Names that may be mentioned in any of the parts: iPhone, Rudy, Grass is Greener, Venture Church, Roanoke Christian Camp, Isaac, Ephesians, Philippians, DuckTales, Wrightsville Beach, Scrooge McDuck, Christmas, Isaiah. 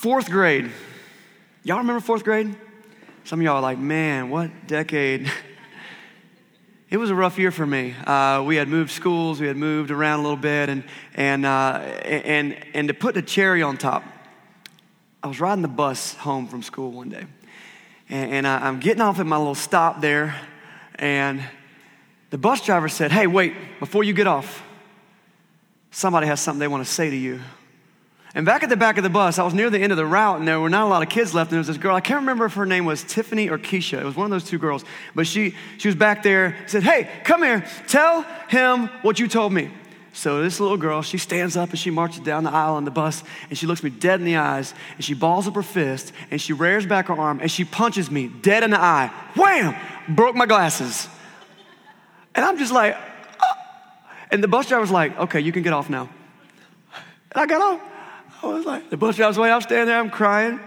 Fourth grade. Y'all remember fourth grade? Some of y'all are like, man, what decade? It was a rough year for me. We had moved schools, we had moved around a little bit, and to put the cherry on top, I was riding the bus home from school one day, and I'm getting off at my little stop there, and the bus driver said, "Hey, wait, before you get off, somebody has something they want to say to you." And back at the back of the bus, I was near the end of the route, and there were not a lot of kids left, and there was this girl. I can't remember if her name was Tiffany or Keisha. It was one of those two girls. But she was back there, said, "Hey, come here. Tell him what you told me." So this little girl, she stands up, and she marches down the aisle on the bus, and she looks me dead in the eyes, and she balls up her fist, and she rears back her arm, and she punches me dead in the eye. Wham! Broke my glasses. And I'm just like, oh. And the bus driver's like, "Okay, you can get off now." And I got off. I was like, the bus driver's way, I'm standing there, I'm crying.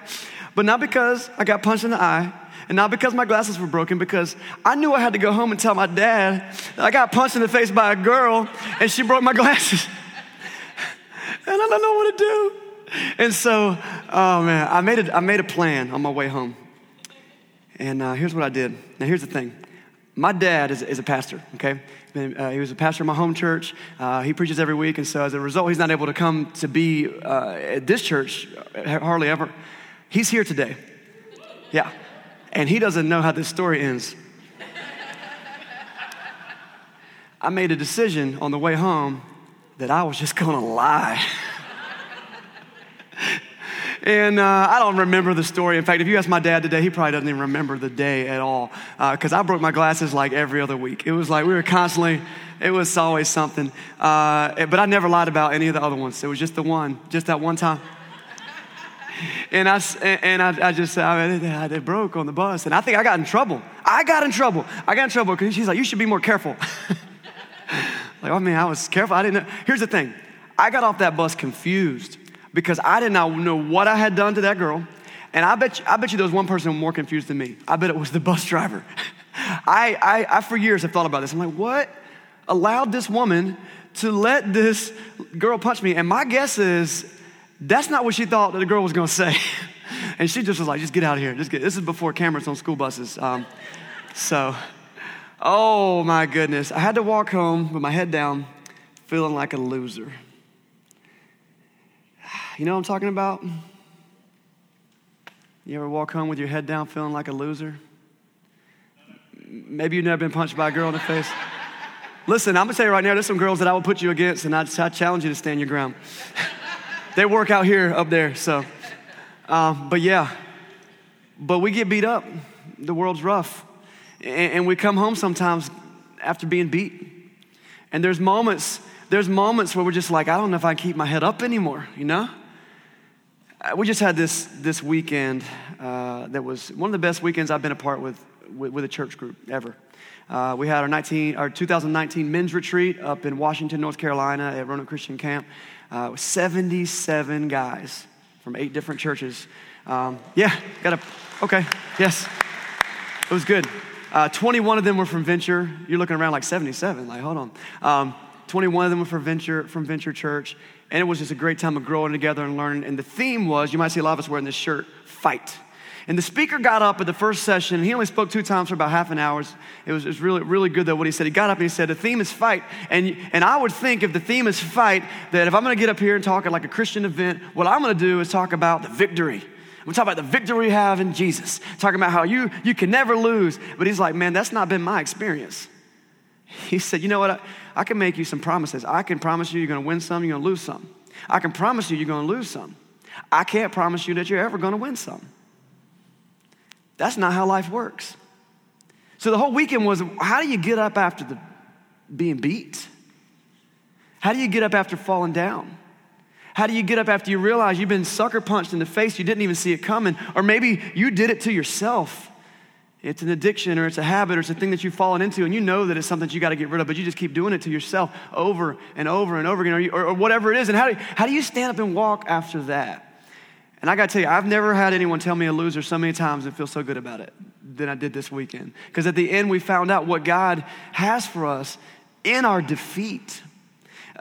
But not because I got punched in the eye, and not because my glasses were broken, because I knew I had to go home and tell my dad that I got punched in the face by a girl, and she broke my glasses. And I don't know what to do. And so, oh man, I made a plan on my way home. And here's what I did. Now here's the thing. My dad is a pastor, okay? He was a pastor of my home church. He preaches every week, and so as a result, he's not able to come to be at this church hardly ever. He's here today. Yeah. And he doesn't know how this story ends. I made a decision on the way home that I was just going to lie. And I don't remember the story. In fact, if you ask my dad today, he probably doesn't even remember the day at all, because I broke my glasses like every other week. It was like we were constantly, it was always something. But I never lied about any of the other ones. It was just the one, just that one time. And I it broke on the bus. And I think I got in trouble. I got in trouble because she's like, "You should be more careful." Like, oh man, I was careful. I didn't know. Here's the thing. I got off that bus confused, because I did not know what I had done to that girl. And I bet you there was one person more confused than me. I bet it was the bus driver. I for years have thought about this. I'm like, what allowed this woman to let this girl punch me? And my guess is that's not what she thought that the girl was gonna say. And she just was like, just get out of here. This is before cameras on school buses. So, oh my goodness. I had to walk home with my head down, feeling like a loser. You know what I'm talking about? You ever walk home with your head down feeling like a loser? Maybe you've never been punched by a girl in the face. Listen, I'm going to tell you right now, there's some girls that I would put you against, and I challenge you to stand your ground. They work out here, up there, so. But yeah, but we get beat up. The world's rough. And we come home sometimes after being beat. And there's moments where we're just like, I don't know if I can keep my head up anymore, you know? We just had this weekend that was one of the best weekends I've been a part with a church group ever. We had our 2019 men's retreat up in Washington, North Carolina at Roanoke Christian Camp. With 77 guys from 8 different churches. Okay, yes. It was good. 21 of them were from Venture. You're looking around like 77, like hold on. 21 of them were from Venture Church, and it was just a great time of growing together and learning. And the theme was, you might see a lot of us wearing this shirt, fight. And the speaker got up at the first session, and he only spoke 2 times for about half an hour. It was really, really good, though, what he said. He got up and he said, the theme is fight. And I would think if the theme is fight, that if I'm going to get up here and talk at like a Christian event, what I'm going to do is talk about the victory. We're talking about the victory we have in Jesus. Talking about how you can never lose. But he's like, man, that's not been my experience. He said, you know what, I can make you some promises. I can promise you're going to win some, you're going to lose some. I can promise you're going to lose some. I can't promise you that you're ever going to win some. That's not how life works. So the whole weekend was, how do you get up after being beat? How do you get up after falling down? How do you get up after you realize you've been sucker punched in the face, you didn't even see it coming, or maybe you did it to yourself? It's an addiction, or it's a habit, or it's a thing that you've fallen into, and you know that it's something that you got to get rid of, but you just keep doing it to yourself over and over and over again, or whatever it is. And how do you stand up and walk after that? And I got to tell you, I've never had anyone tell me a loser so many times and feel so good about it than I did this weekend. Because at the end, we found out what God has for us in our defeat.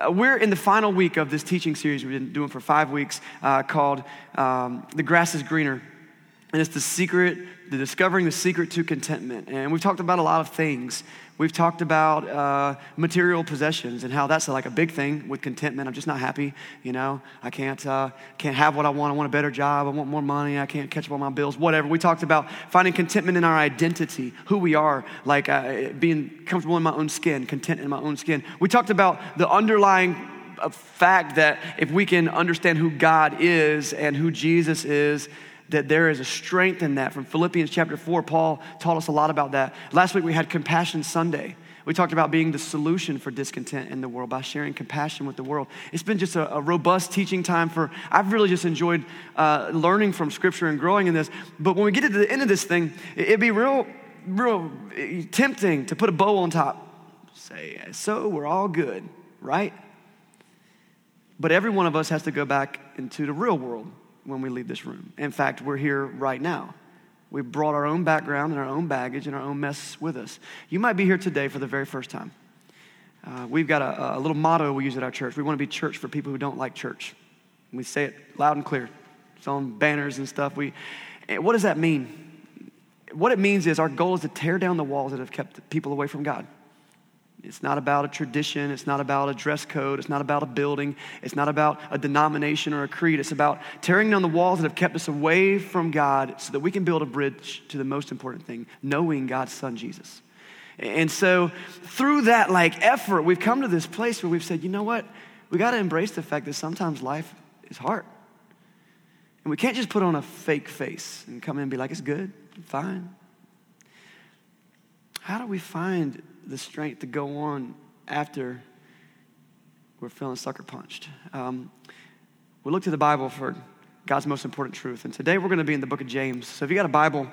We're in the final week of this teaching series we've been doing for 5 weeks called The Grass is Greener. And it's discovering the secret to contentment. And we've talked about a lot of things. We've talked about material possessions and how that's like a big thing with contentment. I'm just not happy, you know. I can't have what I want. I want a better job. I want more money. I can't catch up on my bills, whatever. We talked about finding contentment in our identity, who we are, like being comfortable in my own skin, content in my own skin. We talked about the underlying fact that if we can understand who God is and who Jesus is, that there is a strength in that. From Philippians chapter 4, Paul taught us a lot about that. Last week we had Compassion Sunday. We talked about being the solution for discontent in the world by sharing compassion with the world. It's been just a robust teaching time I've really just enjoyed learning from Scripture and growing in this. But when we get to the end of this thing, it'd be real tempting to put a bow on top. Say, so we're all good, right? But every one of us has to go back into the real world when we leave this room. In fact, we're here right now. We've brought our own background and our own baggage and our own mess with us. You might be here today for the very first time. We've got a little motto we use at our church. We want to be church for people who don't like church. And we say it loud and clear. It's on banners and stuff. What does that mean? What it means is our goal is to tear down the walls that have kept people away from God. It's not about a tradition. It's not about a dress code. It's not about a building. It's not about a denomination or a creed. It's about tearing down the walls that have kept us away from God so that we can build a bridge to the most important thing, knowing God's Son, Jesus. And so through that effort, we've come to this place where we've said, you know what? We got to embrace the fact that sometimes life is hard. And we can't just put on a fake face and come in and be like, it's good, fine. How do we find the strength to go on after we're feeling sucker punched? We look to the Bible for God's most important truth. And today we're going to be in the book of James. So if you got a Bible,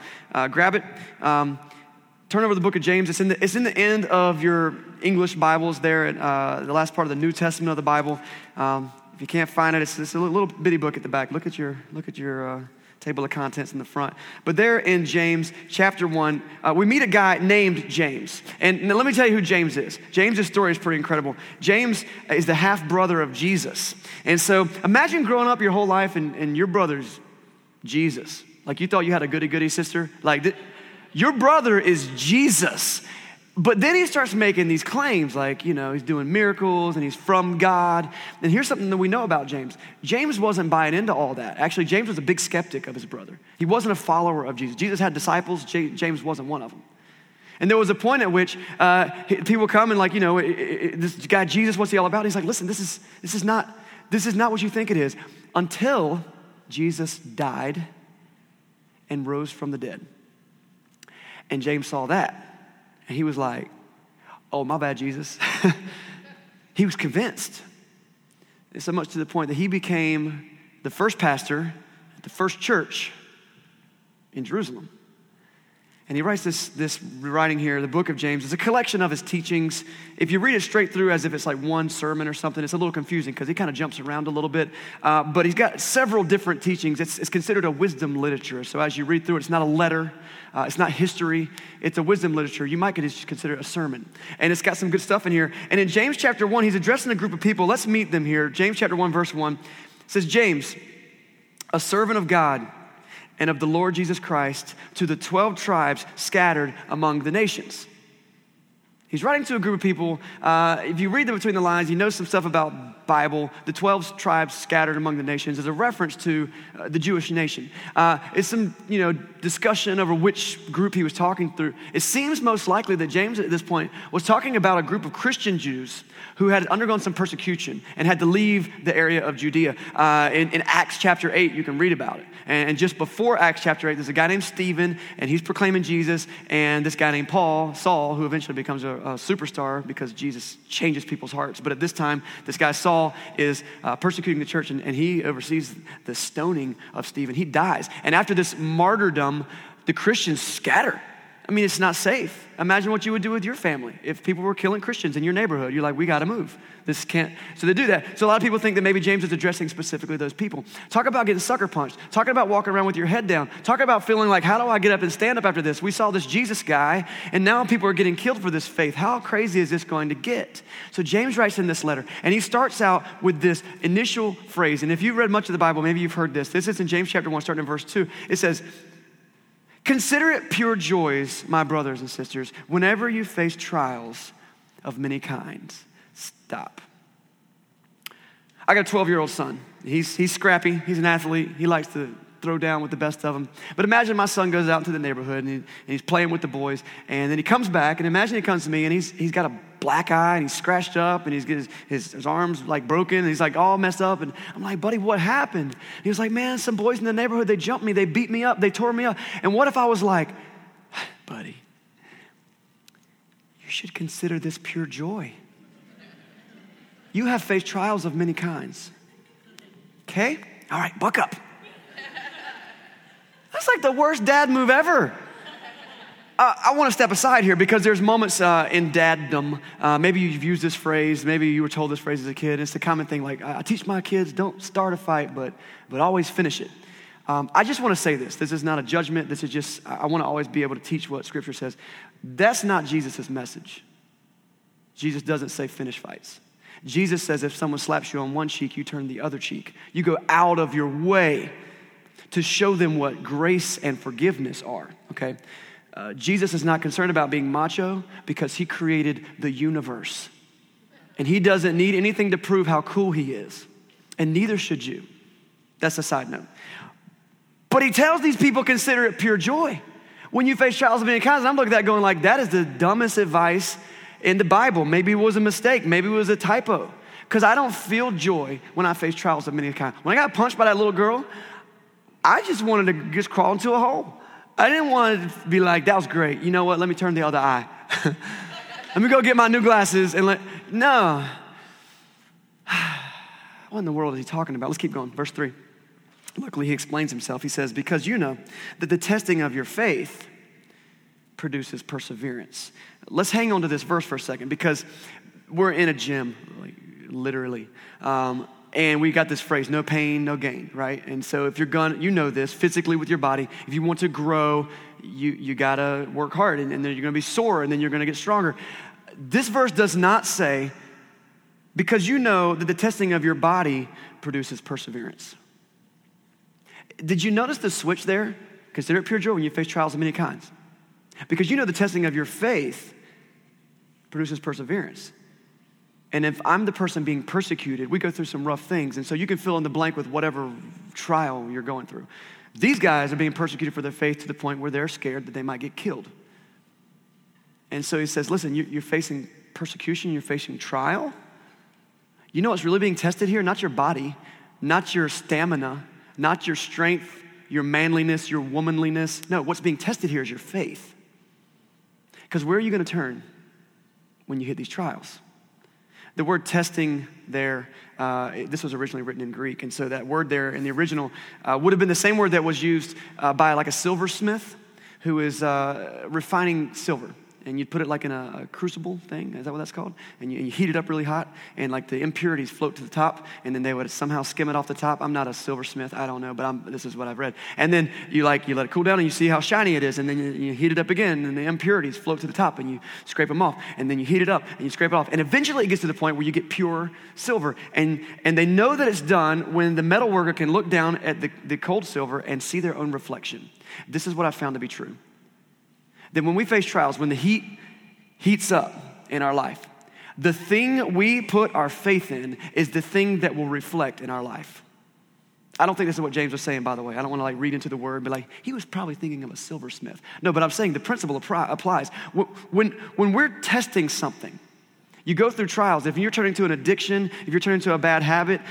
grab it. Turn over the book of James. It's in the end of your English Bibles there at the last part of the New Testament of the Bible. If you can't find it, it's a little bitty book at the back. Look at your table of contents in the front. But there in James chapter 1, we meet a guy named James. And now let me tell you who James is. James' story is pretty incredible. James is the half-brother of Jesus. And so imagine growing up your whole life and your brother's Jesus. Like you thought you had a goody-goody sister. Your brother is Jesus. But then he starts making these claims he's doing miracles and he's from God. And here's something that we know about James. James wasn't buying into all that. Actually, James was a big skeptic of his brother. He wasn't a follower of Jesus. Jesus had disciples. James wasn't one of them. And there was a point at which people come and this guy Jesus, what's he all about? He's like, listen, this is not what you think it is. Until Jesus died and rose from the dead. And James saw that. And he was like, oh, my bad, Jesus. He was convinced. And so much to the point that he became the first pastor at the first church in Jerusalem. And he writes this writing here, the book of James. It's a collection of his teachings. If you read it straight through as if it's one sermon or something, it's a little confusing because he kind of jumps around a little bit. But he's got several different teachings. It's considered a wisdom literature. So as you read through it, it's not a letter. It's not history. It's a wisdom literature. You might consider it a sermon. And it's got some good stuff in here. And in James chapter 1, he's addressing a group of people. Let's meet them here. James chapter 1, verse 1. It says, James, a servant of God and of the Lord Jesus Christ, to the 12 tribes scattered among the nations. He's writing to a group of people. If you read them between the lines, you know some stuff about Bible. The 12 tribes scattered among the nations is a reference to the Jewish nation. It's some discussion over which group he was talking through. It seems most likely that James at this point was talking about a group of Christian Jews who had undergone some persecution and had to leave the area of Judea. In Acts chapter 8, you can read about it. And just before Acts chapter 8, there's a guy named Stephen, and he's proclaiming Jesus, and this guy named Saul, who eventually becomes a superstar because Jesus changes people's hearts. But at this time, this guy Saul is persecuting the church and he oversees the stoning of Stephen. He dies. And after this martyrdom, the Christians scatter. I mean, it's not safe. Imagine what you would do with your family if people were killing Christians in your neighborhood. You're like, we gotta move. This can't, so they do that. So a lot of people think that maybe James is addressing specifically those people. Talk about getting sucker punched. Talking about walking around with your head down. Talk about feeling like, how do I get up and stand up after this? We saw this Jesus guy, and now people are getting killed for this faith. How crazy is this going to get? So James writes in this letter, and he starts out with this initial phrase. And if you've read much of the Bible, maybe you've heard this. This is in James chapter 1, starting in verse 2. It says, "Consider it pure joys, my brothers and sisters, whenever you face trials of many kinds." Stop. I got a 12-year-old son. He's scrappy. He's an athlete. He likes to throw down with the best of them. But imagine my son goes out into the neighborhood and he's playing with the boys, and then he comes back, and imagine he comes to me, and he's got a black eye, and he's scratched up, and he's got his arms like broken, and he's like all messed up, and I'm like, buddy, what happened? And he was like, man, some boys in the neighborhood, they jumped me, they beat me up, they tore me up. And what if I was like, buddy, you should consider this pure joy. You have faced trials of many kinds. Okay? All right, buck up. That's like the worst dad move ever. I want to step aside here because there's moments in daddom. Maybe you've used this phrase. Maybe you were told this phrase as a kid. It's the common thing, like, I teach my kids, don't start a fight, but always finish it. I just want to say this. This is not a judgment. This is just, I want to always be able to teach what Scripture says. That's not Jesus' message. Jesus doesn't say finish fights. Jesus says if someone slaps you on one cheek, you turn the other cheek. You go out of your way to show them what grace and forgiveness are, okay? Jesus is not concerned about being macho because he created the universe. And he doesn't need anything to prove how cool he is. And neither should you. That's a side note. But he tells these people, consider it pure joy when you face trials of any kind. And I'm looking at that going like, that is the dumbest advice in the Bible. Maybe it was a mistake. Maybe it was a typo. Because I don't feel joy when I face trials of many kinds. When I got punched by that little girl, I just wanted to just crawl into a hole. I didn't want to be like, that was great. You know what? Let me turn the other eye. Let me go get my new glasses and no. What in the world is he talking about? Let's keep going. Verse 3. Luckily, he explains himself. He says, because you know that the testing of your faith produces perseverance. Let's hang on to this verse for a second because we're in a gym, like, literally. And we got this phrase, no pain, no gain, right? And so if you're you know this physically with your body, if you want to grow, you gotta work hard and then you're gonna be sore and then you're gonna get stronger. This verse does not say, because you know that the testing of your body produces perseverance. Did you notice the switch there? Consider it pure joy when you face trials of many kinds. Because you know the testing of your faith produces perseverance. And if I'm the person being persecuted, we go through some rough things. And so you can fill in the blank with whatever trial you're going through. These guys are being persecuted for their faith to the point where they're scared that they might get killed. And so he says, listen, you're facing persecution, you're facing trial. You know what's really being tested here? Not your body, not your stamina, not your strength, your manliness, your womanliness. No, what's being tested here is your faith. Because where are you going to turn when you hit these trials? The word testing there, this was originally written in Greek, and so that word there in the original would have been the same word that was used by like a silversmith who is refining silver. And you'd put it like in a crucible thing, is that what that's called? And you heat it up really hot, and like the impurities float to the top, and then they would somehow skim it off the top. I'm not a silversmith, I don't know, but this is what I've read. And then you let it cool down, and you see how shiny it is, and then you heat it up again, and the impurities float to the top, and you scrape them off, and then you heat it up, and you scrape it off. And eventually it gets to the point where you get pure silver. And they know that it's done when the metal worker can look down at the cold silver and see their own reflection. This is what I found to be true. Then when we face trials, when the heat heats up in our life, the thing we put our faith in is the thing that will reflect in our life. I don't think this is what James was saying, by the way. I don't want to like read into the word, but like he was probably thinking of a silversmith. No, but I'm saying the principle applies. When we're testing something, you go through trials. If you're turning to an addiction, if you're turning to a bad habit,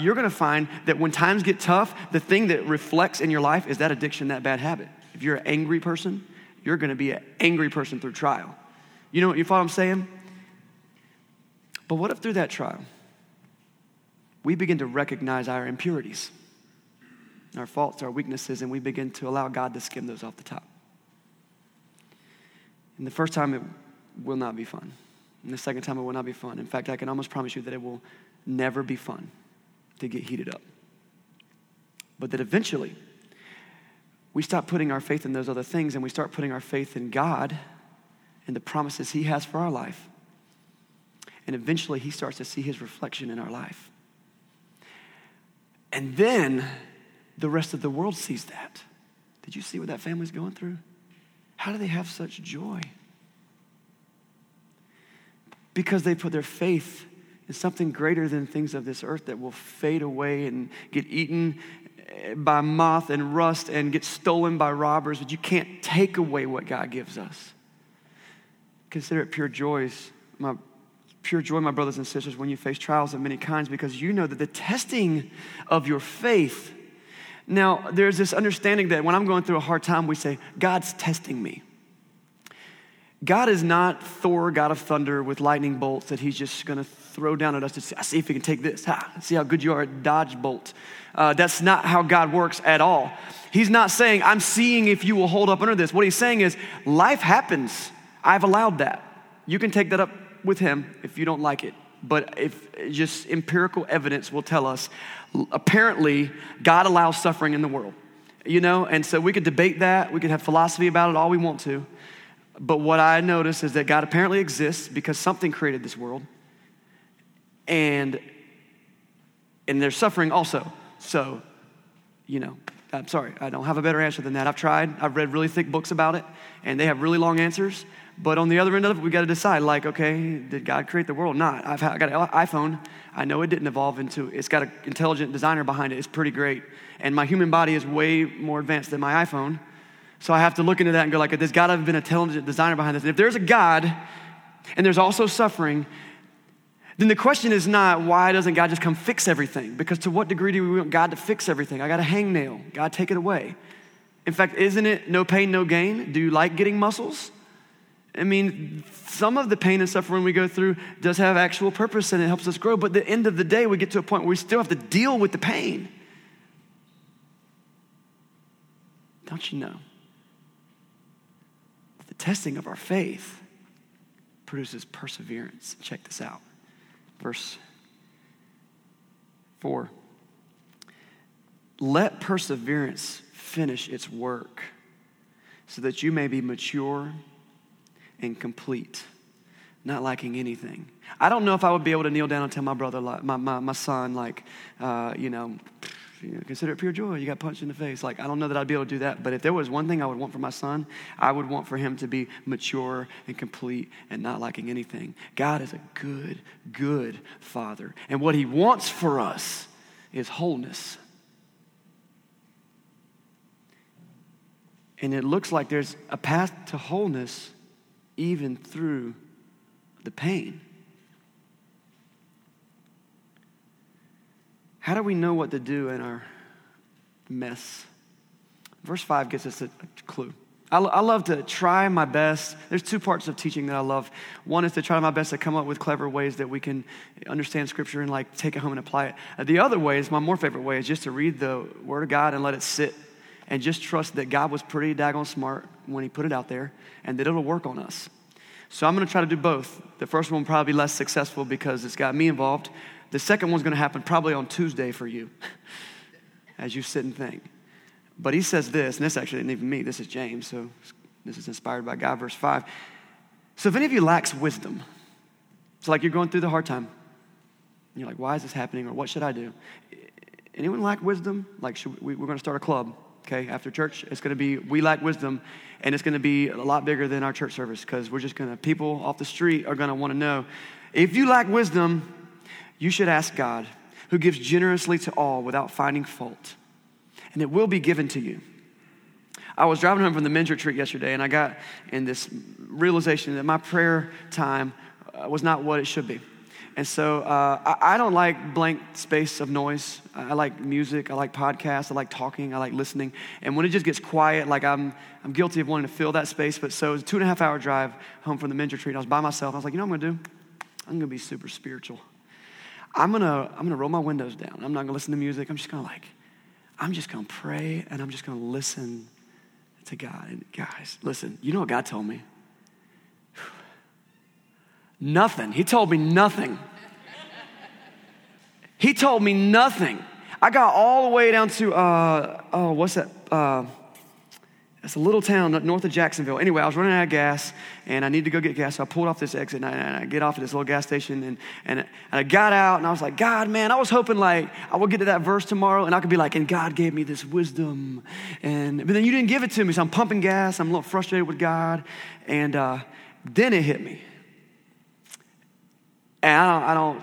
you're going to find that when times get tough, the thing that reflects in your life is that addiction, that bad habit. If you're an angry person, you're going to be an angry person through trial. You know what you follow I'm saying? But what if through that trial, we begin to recognize our impurities, our faults, our weaknesses, and we begin to allow God to skim those off the top? And the first time, it will not be fun. And the second time, it will not be fun. In fact, I can almost promise you that it will never be fun to get heated up. But that eventually, we stop putting our faith in those other things and we start putting our faith in God and the promises He has for our life. And eventually, He starts to see His reflection in our life. And then the rest of the world sees that. Did you see what that family's going through? How do they have such joy? Because they put their faith in something greater than things of this earth that will fade away and get eaten by moth and rust and get stolen by robbers. But you can't take away what God gives us. Consider it pure joy, my brothers and sisters, when you face trials of many kinds, because you know that the testing of your faith. Now, there's this understanding that when I'm going through a hard time, we say, God's testing me. God is not Thor, God of thunder, with lightning bolts that He's just going to throw down at us to see if He can take this. See how good you are at dodge bolt. That's not how God works at all. He's not saying, I'm seeing if you will hold up under this. What He's saying is, life happens. I've allowed that. You can take that up with Him if you don't like it. But if just empirical evidence will tell us, apparently, God allows suffering in the world. You know, and so we could debate that. We could have philosophy about it all we want to. But what I notice is that God apparently exists because something created this world. And there's suffering also. So, you know, I'm sorry. I don't have a better answer than that. I've tried. I've read really thick books about it. And they have really long answers. But on the other end of it, we got to decide, like, okay, did God create the world? Not. I got an iPhone. I know it didn't evolve into, it's got an intelligent designer behind it. It's pretty great. And my human body is way more advanced than my iPhone. So I have to look into that and go, like, there's got to have been an intelligent designer behind this. And if there's a God and there's also suffering, then the question is not why doesn't God just come fix everything? Because to what degree do we want God to fix everything? I got a hangnail. God, take it away. In fact, isn't it no pain, no gain? Do you like getting muscles? I mean, some of the pain and suffering we go through does have actual purpose and it helps us grow. But at the end of the day, we get to a point where we still have to deal with the pain. Don't you know? The testing of our faith produces perseverance. Check this out. Verse 4. Let perseverance finish its work so that you may be mature and complete, not lacking anything. I don't know if I would be able to kneel down and tell my brother, my son, consider it pure joy. You got punched in the face. I don't know that I'd be able to do that. But if there was one thing I would want for my son, I would want for him to be mature and complete and not lacking anything. God is a good, good Father. And what He wants for us is wholeness. And it looks like there's a path to wholeness even through the pain. How do we know what to do in our mess? Verse 5 gives us a clue. I love to try my best. There's two parts of teaching that I love. One is to try my best to come up with clever ways that we can understand Scripture and take it home and apply it. The other way is my more favorite way is just to read the Word of God and let it sit. And just trust that God was pretty daggone smart when He put it out there and that it'll work on us. So I'm going to try to do both. The first one will probably be less successful because it's got me involved. The second one's going to happen probably on Tuesday for you as you sit and think. But he says this, and this actually isn't even me. This is James, so this is inspired by God, verse 5. So if any of you lacks wisdom, it's like you're going through the hard time. And you're like, why is this happening or what should I do? Anyone lack wisdom? We're going to start a club. Okay, after church, it's going to be We Lack Wisdom, and it's going to be a lot bigger than our church service because people off the street are going to want to know, if you lack wisdom, you should ask God, who gives generously to all without finding fault, and it will be given to you. I was driving home from the men's retreat yesterday, and I got in this realization that my prayer time was not what it should be. And so I don't like blank space of noise. I like music. I like podcasts. I like talking. I like listening. And when it just gets quiet, I'm guilty of wanting to fill that space. But so it was a 2.5-hour drive home from the men's retreat. I was by myself. I was like, you know what I'm going to do? I'm going to be super spiritual. I'm going to roll my windows down. I'm not going to listen to music. I'm just going to pray, and I'm just going to listen to God. And guys, listen, you know what God told me? Nothing. He told me nothing. He told me nothing. I got all the way down to, what's that? It's a little town north of Jacksonville. Anyway, I was running out of gas, and I needed to go get gas. So I pulled off this exit, and I get off at this little gas station, and I got out, and I was like, God, man, I was hoping, like, I would get to that verse tomorrow, and I could be like, and God gave me this wisdom. But then you didn't give it to me, so I'm pumping gas. I'm a little frustrated with God. And then it hit me. And I don't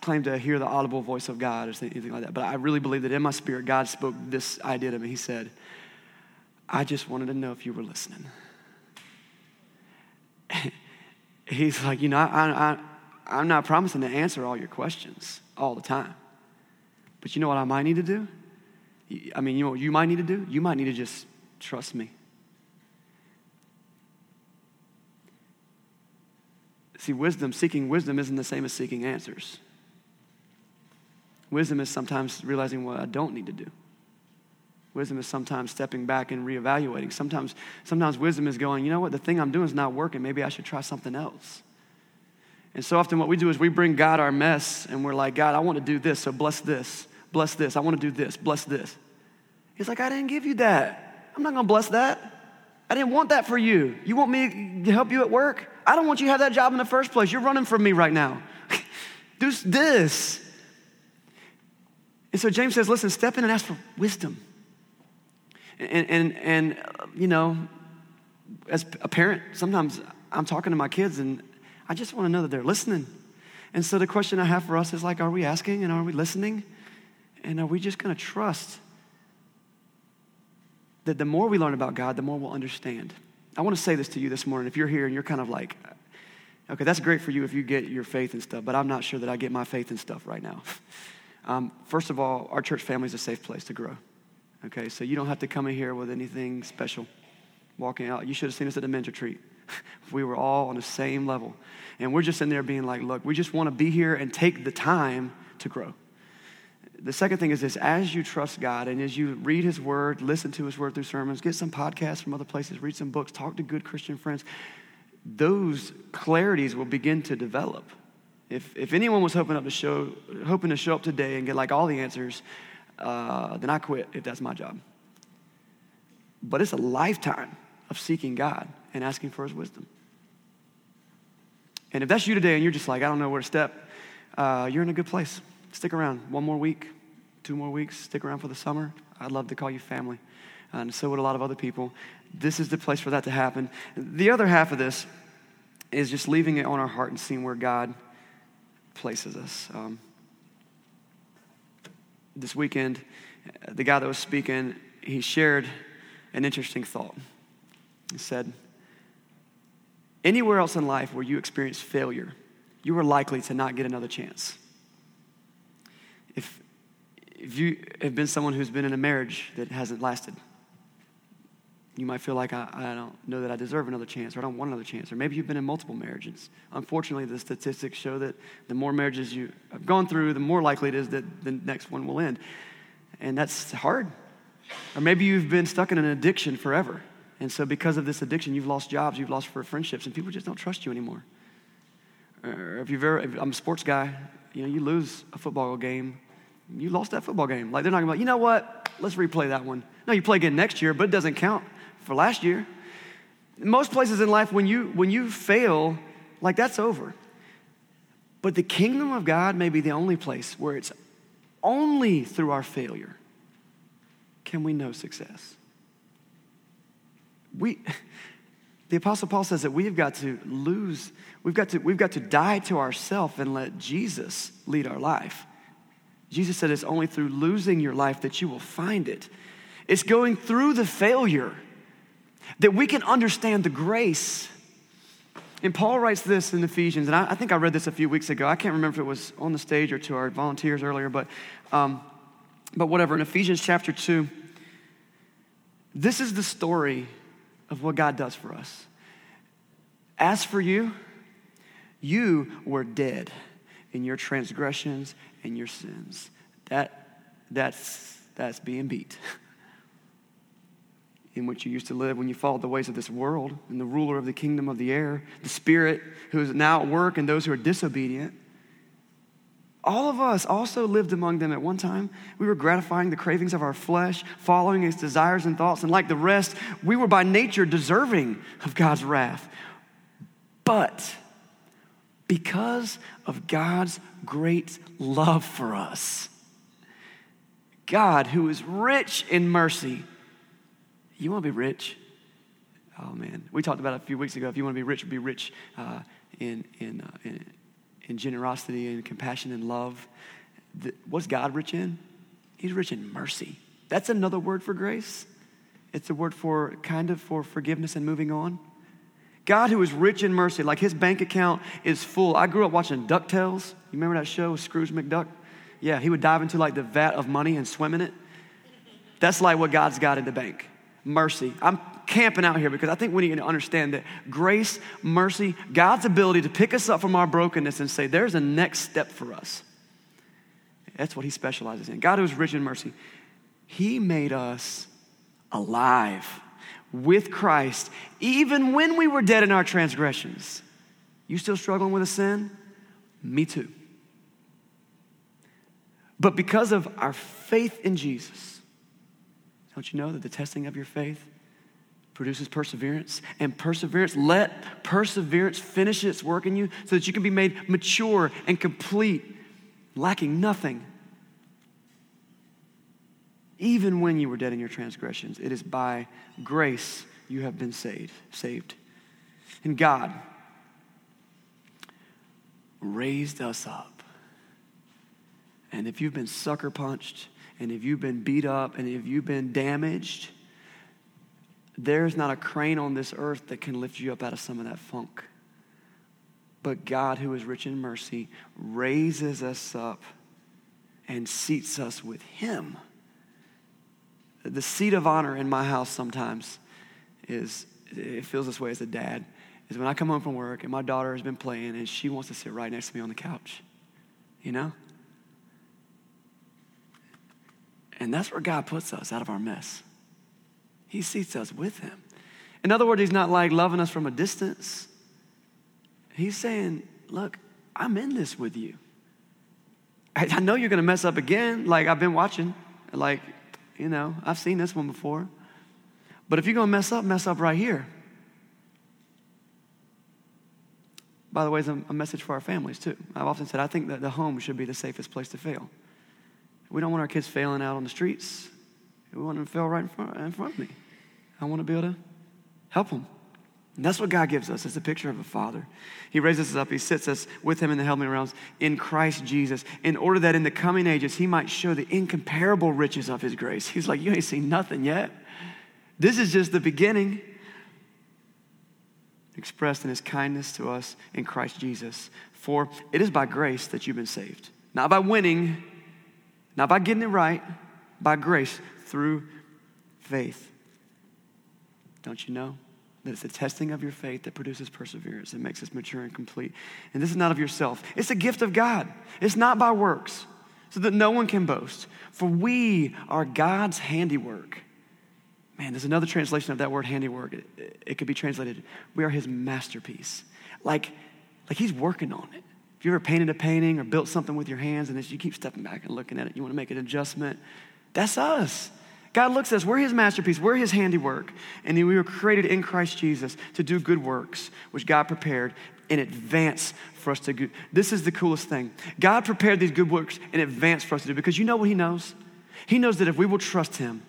claim to hear the audible voice of God or anything like that, but I really believe that in my spirit, God spoke this idea to me. He said, I just wanted to know if you were listening. He's like, you know, I'm not promising to answer all your questions all the time. But you know what I might need to do? I mean, you know what you might need to do? You might need to just trust me. See, seeking wisdom isn't the same as seeking answers. Wisdom is sometimes realizing what I don't need to do. Wisdom is sometimes stepping back and reevaluating. Sometimes wisdom is going, you know what, the thing I'm doing is not working. Maybe I should try something else. And so often what we do is we bring God our mess, and we're like, God, I want to do this, so bless this. Bless this. I want to do this. Bless this. He's like, I didn't give you that. I'm not going to bless that. I didn't want that for you. You want me to help you at work? I don't want you to have that job in the first place. You're running from me right now. Do this. And so James says, listen, step in and ask for wisdom. And you know, as a parent, sometimes I'm talking to my kids, and I just want to know that they're listening. And so the question I have for us is like, are we asking, and are we listening? And are we just going to trust that the more we learn about God, the more we'll understand? I want to say this to you this morning. If you're here and you're kind of like, okay, that's great for you if you get your faith and stuff, but I'm not sure that I get my faith and stuff right now. First of all, our church family is a safe place to grow. Okay, so you don't have to come in here with anything special. Walking out, you should have seen us at the men's retreat. We were all on the same level. And we're just in there being like, look, we just want to be here and take the time to grow. The second thing is this: as you trust God and as you read his word, listen to his word through sermons, get some podcasts from other places, read some books, talk to good Christian friends, those clarities will begin to develop. If anyone was hoping to show up today and get like all the answers, then I quit if that's my job. But it's a lifetime of seeking God and asking for his wisdom. And if that's you today and you're just like, I don't know where to step, you're in a good place. Stick around 1 more week, 2 more weeks. Stick around for the summer. I'd love to call you family. And so would a lot of other people. This is the place for that to happen. The other half of this is just leaving it on our heart and seeing where God places us. This weekend, the guy that was speaking, he shared an interesting thought. He said, anywhere else in life where you experience failure, you are likely to not get another chance. If you have been someone who's been in a marriage that hasn't lasted, you might feel like, I don't know that I deserve another chance, or I don't want another chance. Or maybe you've been in multiple marriages. Unfortunately, the statistics show that the more marriages you have gone through, the more likely it is that the next one will end. And that's hard. Or maybe you've been stuck in an addiction forever. And so because of this addiction, you've lost jobs, you've lost friendships, and people just don't trust you anymore. Or if I'm a sports guy, you know, you lose a football game, you lost that football game. Like, they're not going to be like, you know what, let's replay that one. No, you play again next year, but it doesn't count for last year. Most places in life, when you fail, like, that's over. But the kingdom of God may be the only place where it's only through our failure can we know success. The Apostle Paul says that we've got to die to ourselves and let Jesus lead our life. Jesus said it's only through losing your life that you will find it. It's going through the failure that we can understand the grace. And Paul writes this in Ephesians, and I think I read this a few weeks ago. I can't remember if it was on the stage or to our volunteers earlier, but whatever. In Ephesians chapter 2, this is the story of what God does for us. As for you, you were dead in your transgressions and your sins. That's being beat. in which you used to live when you followed the ways of this world and the ruler of the kingdom of the air, the spirit who is now at work in those who are disobedient. All of us also lived among them at one time. We were gratifying the cravings of our flesh, following its desires and thoughts, and like the rest, we were by nature deserving of God's wrath. But because of God's great love for us, God, who is rich in mercy, you want to be rich? Oh, man. We talked about it a few weeks ago. If you want to be rich in generosity and compassion and love. What's God rich in? He's rich in mercy. That's another word for grace. It's a word for for forgiveness and moving on. God who is rich in mercy, like his bank account is full. I grew up watching DuckTales. You remember that show, Scrooge McDuck? Yeah, he would dive into like the vat of money and swim in it. That's like what God's got in the bank. Mercy. I'm camping out here because I think we need to understand that grace, mercy, God's ability to pick us up from our brokenness and say, there's a next step for us. That's what he specializes in. God who is rich in mercy. He made us alive with Christ, even when we were dead in our transgressions. You still struggling with a sin? Me too. But because of our faith in Jesus, don't you know that the testing of your faith produces perseverance? And perseverance, let perseverance finish its work in you so that you can be made mature and complete, lacking nothing. Even when you were dead in your transgressions, it is by grace you have been saved. And God raised us up. And if you've been sucker punched, and if you've been beat up, and if you've been damaged, there's not a crane on this earth that can lift you up out of some of that funk. But God, who is rich in mercy, raises us up and seats us with him. The seat of honor in my house sometimes is, it feels this way as a dad, is when I come home from work and my daughter has been playing and she wants to sit right next to me on the couch, you know? And that's where God puts us out of our mess. He seats us with him. In other words, he's not like loving us from a distance. He's saying, look, I'm in this with you. I know you're going to mess up again. Like I've been watching, like, you know, I've seen this one before. But if you're going to mess up right here. By the way, it's a message for our families too. I've often said I think that the home should be the safest place to fail. We don't want our kids failing out on the streets. We want them to fail right in front of me. I want to be able to help them. And that's what God gives us. It's a picture of a father. He raises us up. He sits us with him in the heavenly realms in Christ Jesus in order that in the coming ages he might show the incomparable riches of his grace. He's like, you ain't seen nothing yet. This is just the beginning. Expressed in his kindness to us in Christ Jesus. For it is by grace that you've been saved. Not by winning, not by getting it right, by grace through faith. Don't you know that it's the testing of your faith that produces perseverance and makes us mature and complete? And this is not of yourself. It's a gift of God. It's not by works, so that no one can boast. For we are God's handiwork. Man, there's another translation of that word handiwork. It could be translated, we are his masterpiece. Like he's working on it. If you ever painted a painting or built something with your hands and you keep stepping back and looking at it, you want to make an adjustment, that's us. God looks at us. We're his masterpiece. We're his handiwork. And we were created in Christ Jesus to do good works, which God prepared in advance for us to do. This is the coolest thing. God prepared these good works in advance for us to do because you know what he knows? He knows that if we will trust him,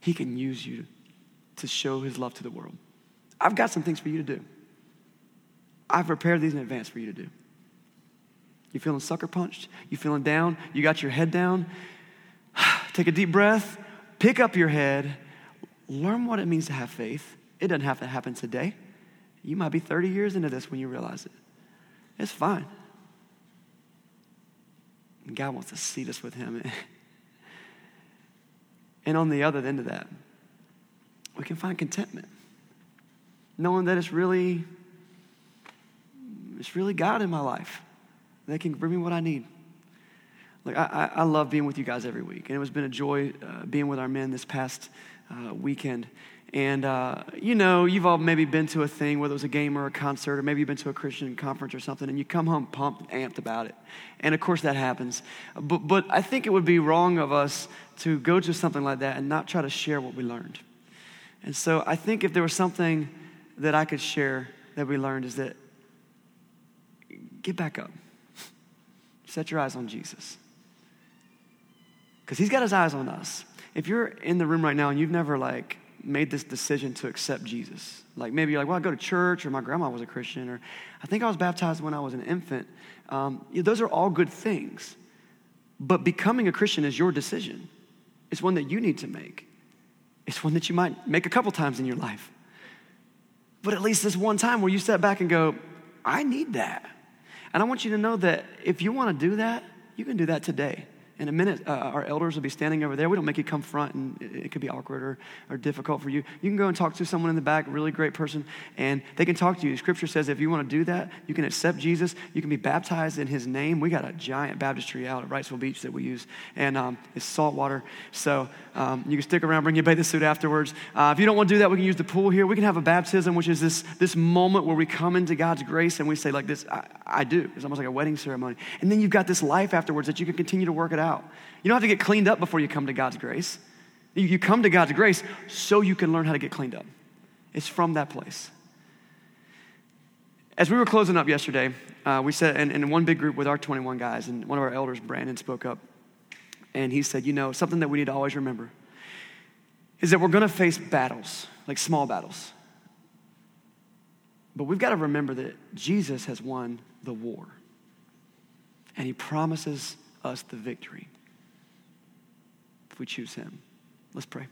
he can use you to show his love to the world. I've got some things for you to do. I've prepared these in advance for you to do. You feeling sucker punched? You feeling down? You got your head down? Take a deep breath, pick up your head, learn what it means to have faith. It doesn't have to happen today. You might be 30 years into this when you realize it. It's fine. And God wants to seat us with him. And on the other end of that, we can find contentment, knowing that it's really God in my life. They can bring me what I need. Like I love being with you guys every week, and it's been a joy being with our men this past weekend. And, you know, you've all maybe been to a thing, whether it was a game or a concert, or maybe you've been to a Christian conference or something, and you come home pumped and amped about it. And, of course, that happens. But I think it would be wrong of us to go to something like that and not try to share what we learned. And so I think if there was something that I could share that we learned is that get back up. Set your eyes on Jesus. Because he's got his eyes on us. If you're in the room right now and you've never, like, made this decision to accept Jesus. Like maybe you're like, well, I go to church, or my grandma was a Christian, or I think I was baptized when I was an infant. Those are all good things. But becoming a Christian is your decision. It's one that you need to make. It's one that you might make a couple times in your life. But at least this one time where you step back and go, I need that. And I want you to know that if you want to do that, you can do that today. In a minute, our elders will be standing over there. We don't make you come front, and it could be awkward or difficult for you. You can go and talk to someone in the back, a really great person, and they can talk to you. Scripture says if you want to do that, you can accept Jesus. You can be baptized in his name. We got a giant baptistry out at Wrightsville Beach that we use, and it's salt water. So you can stick around, bring your bathing suit afterwards. If you don't want to do that, we can use the pool here. We can have a baptism, which is this moment where we come into God's grace, and we say like this, I do. It's almost like a wedding ceremony. And then you've got this life afterwards that you can continue to work it out. You don't have to get cleaned up before you come to God's grace. You come to God's grace so you can learn how to get cleaned up. It's from that place. As we were closing up yesterday, we said, in one big group with our 21 guys, and one of our elders, Brandon, spoke up, and he said, you know, something that we need to always remember is that we're going to face battles, like small battles. But we've got to remember that Jesus has won the war, and he promises us the victory if we choose him. Let's pray.